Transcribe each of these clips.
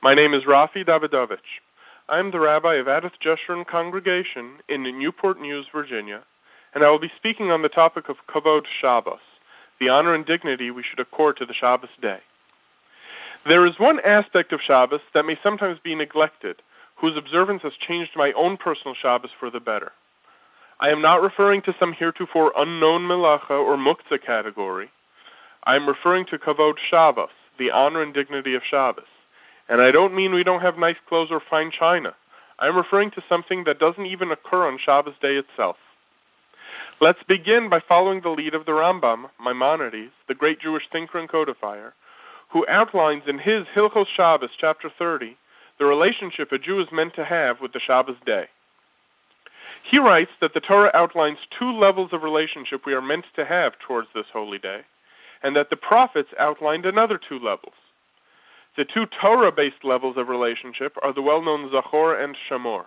My name is Rafi Davidovich. I am the rabbi of Adath Jeshurun Congregation in Newport News, Virginia, and I will be speaking on the topic of Kavod Shabbos, the honor and dignity we should accord to the Shabbos day. There is one aspect of Shabbos that may sometimes be neglected, whose observance has changed my own personal Shabbos for the better. I am not referring to some heretofore unknown melacha or muktzah category. I am referring to Kavod Shabbos, the honor and dignity of Shabbos. And I don't mean we don't have nice clothes or fine china. I'm referring to something that doesn't even occur on Shabbos day itself. Let's begin by following the lead of the Rambam, Maimonides, the great Jewish thinker and codifier, who outlines in his Hilchos Shabbos, chapter 30, the relationship a Jew is meant to have with the Shabbos day. He writes that the Torah outlines two levels of relationship we are meant to have towards this holy day, and that the prophets outlined another two levels. The two Torah-based levels of relationship are the well-known Zachor and Shamor.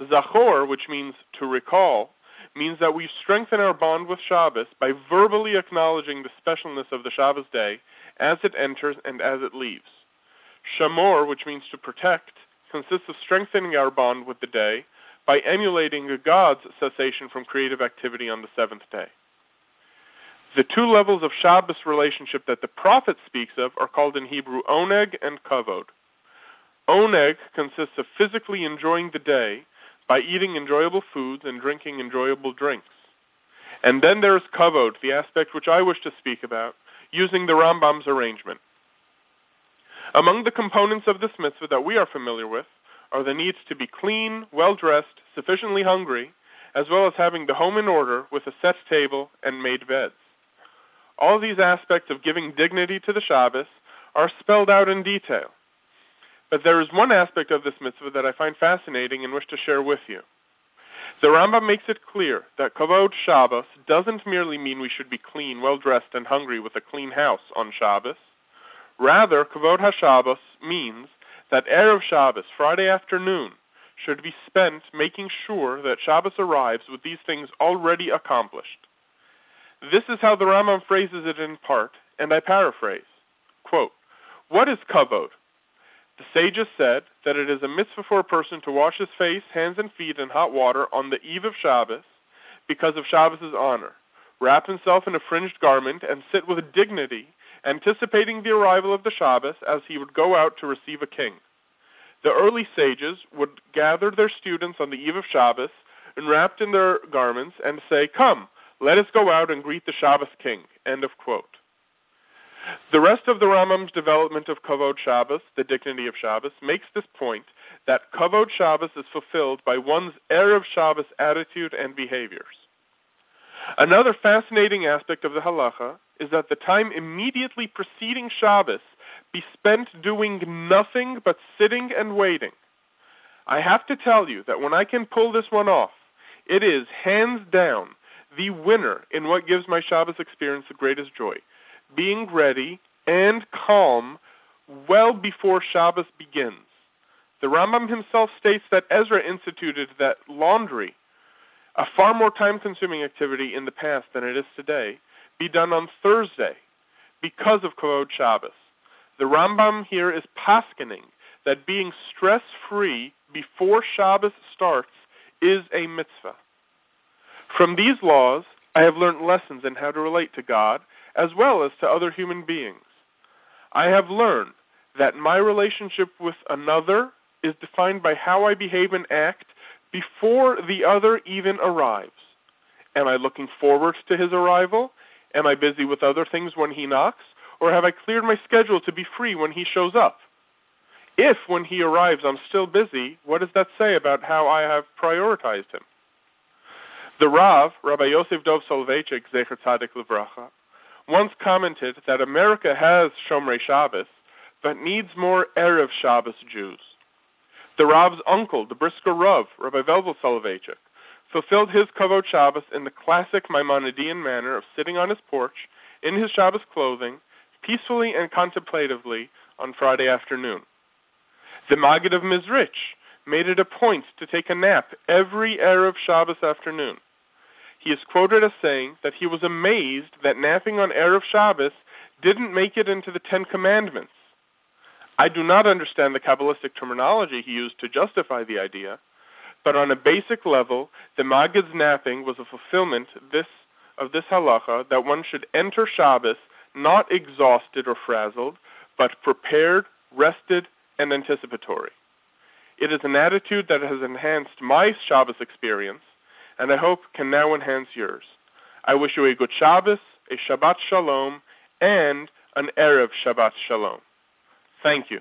Zachor, which means to recall, means that we strengthen our bond with Shabbos by verbally acknowledging the specialness of the Shabbos day as it enters and as it leaves. Shamor, which means to protect, consists of strengthening our bond with the day by emulating the God's cessation from creative activity on the seventh day. The two levels of Shabbos relationship that the prophet speaks of are called in Hebrew oneg and kavod. Oneg consists of physically enjoying the day by eating enjoyable foods and drinking enjoyable drinks. And then there is kavod, the aspect which I wish to speak about, using the Rambam's arrangement. Among the components of this mitzvah that we are familiar with are the needs to be clean, well-dressed, sufficiently hungry, as well as having the home in order with a set table and made beds. All these aspects of giving dignity to the Shabbos are spelled out in detail. But there is one aspect of this mitzvah that I find fascinating and wish to share with you. The Rambam makes it clear that Kavod Shabbos doesn't merely mean we should be clean, well-dressed, and hungry with a clean house on Shabbos. Rather, Kavod HaShabbos means that Erev Shabbos, Friday afternoon, should be spent making sure that Shabbos arrives with these things already accomplished. This is how the Rambam phrases it in part, and I paraphrase. Quote, "What is kavod? The sages said that it is a mitzvah for a person to wash his face, hands, and feet in hot water on the eve of Shabbos because of Shabbos' honor, wrap himself in a fringed garment, and sit with dignity, anticipating the arrival of the Shabbos as he would go out to receive a king. The early sages would gather their students on the eve of Shabbos, enwrapped in their garments, and say, 'Come, let us go out and greet the Shabbos king.'" End of quote. The rest of the Rambam's development of Kavod Shabbos, the dignity of Shabbos, makes this point that Kavod Shabbos is fulfilled by one's Erev Shabbos attitude and behaviors. Another fascinating aspect of the halacha is that the time immediately preceding Shabbos be spent doing nothing but sitting and waiting. I have to tell you that when I can pull this one off, it is hands down the winner in what gives my Shabbos experience the greatest joy: being ready and calm well before Shabbos begins. The Rambam himself states that Ezra instituted that laundry, a far more time-consuming activity in the past than it is today, be done on Thursday because of Kavod Shabbos. The Rambam here is paskening that being stress-free before Shabbos starts is a mitzvah. From these laws, I have learned lessons in how to relate to God as well as to other human beings. I have learned that my relationship with another is defined by how I behave and act before the other even arrives. Am I looking forward to his arrival? Am I busy with other things when he knocks? Or have I cleared my schedule to be free when he shows up? If, when he arrives, I'm still busy, what does that say about how I have prioritized him? The Rav, Rabbi Yosef Dov Soloveitchik, Zecher Tzadik Levracha, once commented that America has Shomrei Shabbos, but needs more Erev Shabbos Jews. The Rav's uncle, the Brisker Rav, Rabbi Velvel Soloveitchik, fulfilled his Kavod Shabbos in the classic Maimonidean manner of sitting on his porch, in his Shabbos clothing, peacefully and contemplatively on Friday afternoon. The Maggid of Mizritch made it a point to take a nap every Erev Shabbos afternoon. He is quoted as saying that he was amazed that napping on Erev Shabbos didn't make it into the Ten Commandments. I do not understand the Kabbalistic terminology he used to justify the idea, but on a basic level, the Maggid's napping was a fulfillment of this halacha that one should enter Shabbos not exhausted or frazzled, but prepared, rested, and anticipatory. It is an attitude that has enhanced my Shabbos experience, and I hope can now enhance yours. I wish you a good Shabbos, a Shabbat Shalom, and an Erev Shabbat Shalom. Thank you.